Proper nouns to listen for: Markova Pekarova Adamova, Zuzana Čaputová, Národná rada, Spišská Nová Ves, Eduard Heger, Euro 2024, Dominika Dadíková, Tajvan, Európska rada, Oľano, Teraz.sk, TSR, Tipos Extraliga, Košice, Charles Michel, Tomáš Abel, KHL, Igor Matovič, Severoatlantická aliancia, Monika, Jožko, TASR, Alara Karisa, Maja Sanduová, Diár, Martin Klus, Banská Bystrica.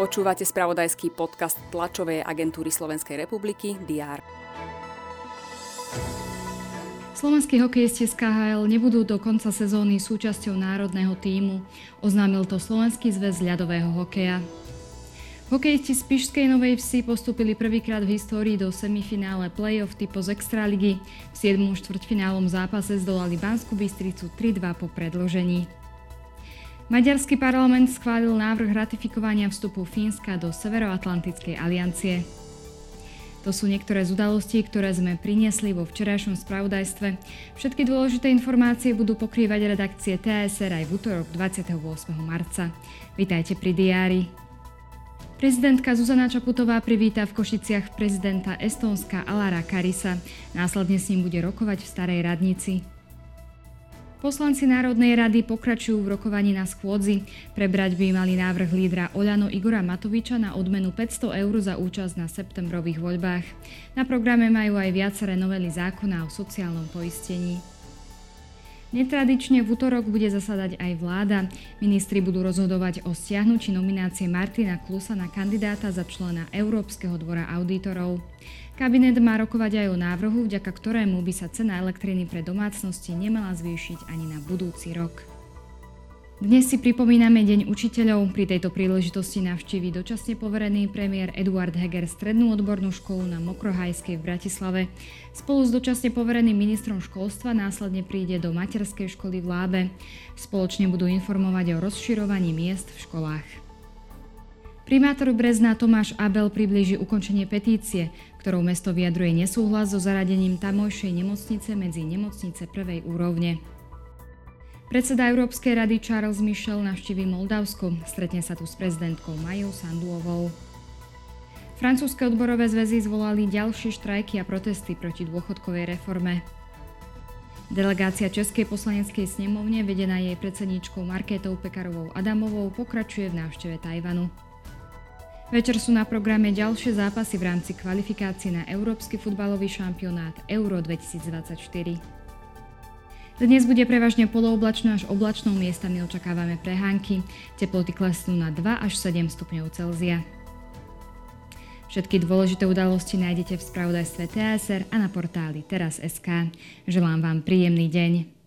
Počúvate spravodajský podcast tlačovej agentúry Slovenskej republiky DR. Slovenskí hokejisti z KHL nebudú do konca sezóny súčasťou národného tímu. Oznámil to Slovenský zväz ľadového hokeja. Hokejisti z Spišskej Novej Vsi postúpili prvýkrát v histórii do semifinále play-off Tipos Extraligy. V 7. štvrťfinálom zápase zdolali Banskú Bystricu 3-2 po predĺžení. Maďarský parlament schválil návrh ratifikovania vstupu Fínska do Severoatlantickej aliancie. To sú niektoré z udalostí, ktoré sme priniesli vo včerajšom spravodajstve. Všetky dôležité informácie budú pokrývať redakcie TSR aj v utorok 28. marca. Vitajte pri diári. Prezidentka Zuzana Čaputová privíta v Košiciach prezidenta Estónska Alara Karisa. Následne s ním bude rokovať v Starej radnici. Poslanci Národnej rady pokračujú v rokovaní na schôdzi. Prebrať by mali návrh lídra Oľano Igora Matoviča na odmenu 500 eur za účasť na septembrových voľbách. Na programe majú aj viaceré novely zákona o sociálnom poistení. Netradične v utorok bude zasadať aj vláda. Ministri budú rozhodovať o stiahnutí nominácie Martina Klusa na kandidáta za člena Európskeho dvora auditorov. Kabinet má rokovať aj o návrhu, vďaka ktorému by sa cena elektriny pre domácnosti nemala zvýšiť ani na budúci rok. Dnes si pripomíname Deň učiteľov. Pri tejto príležitosti navštíví dočasne poverený premiér Eduard Heger strednú odbornú školu na Mokrohajskej v Bratislave. Spolu s dočasne povereným ministrom školstva následne príde do materskej školy v Lábe. Spoločne budú informovať o rozširovaní miest v školách. Primátor Brezna Tomáš Abel priblíži ukončenie petície, ktorou mesto vyjadruje nesúhlas so zaradením tamojšej nemocnice medzi nemocnice prvej úrovne. Predseda Európskej rady Charles Michel navštíví Moldavsko. Stretne sa tu s prezidentkou Majou Sanduovou. Francúzske odborové zväzy zvolali ďalšie štrajky a protesty proti dôchodkovej reforme. Delegácia Českej poslaneckej snemovne, vedená jej predsedníčkou Markovou Pekarovou Adamovou, pokračuje v návšteve Tajvanu. Večer sú na programe ďalšie zápasy v rámci kvalifikácie na Európsky futbalový šampionát Euro 2024. Dnes bude prevažne polooblačno až oblačno, miestami očakávame prehánky. Teploty klesnú na 2 až 7 stupňov Celzia. Všetky dôležité udalosti nájdete v spravodajstve TASR a na portáli Teraz.sk. Želám vám príjemný deň.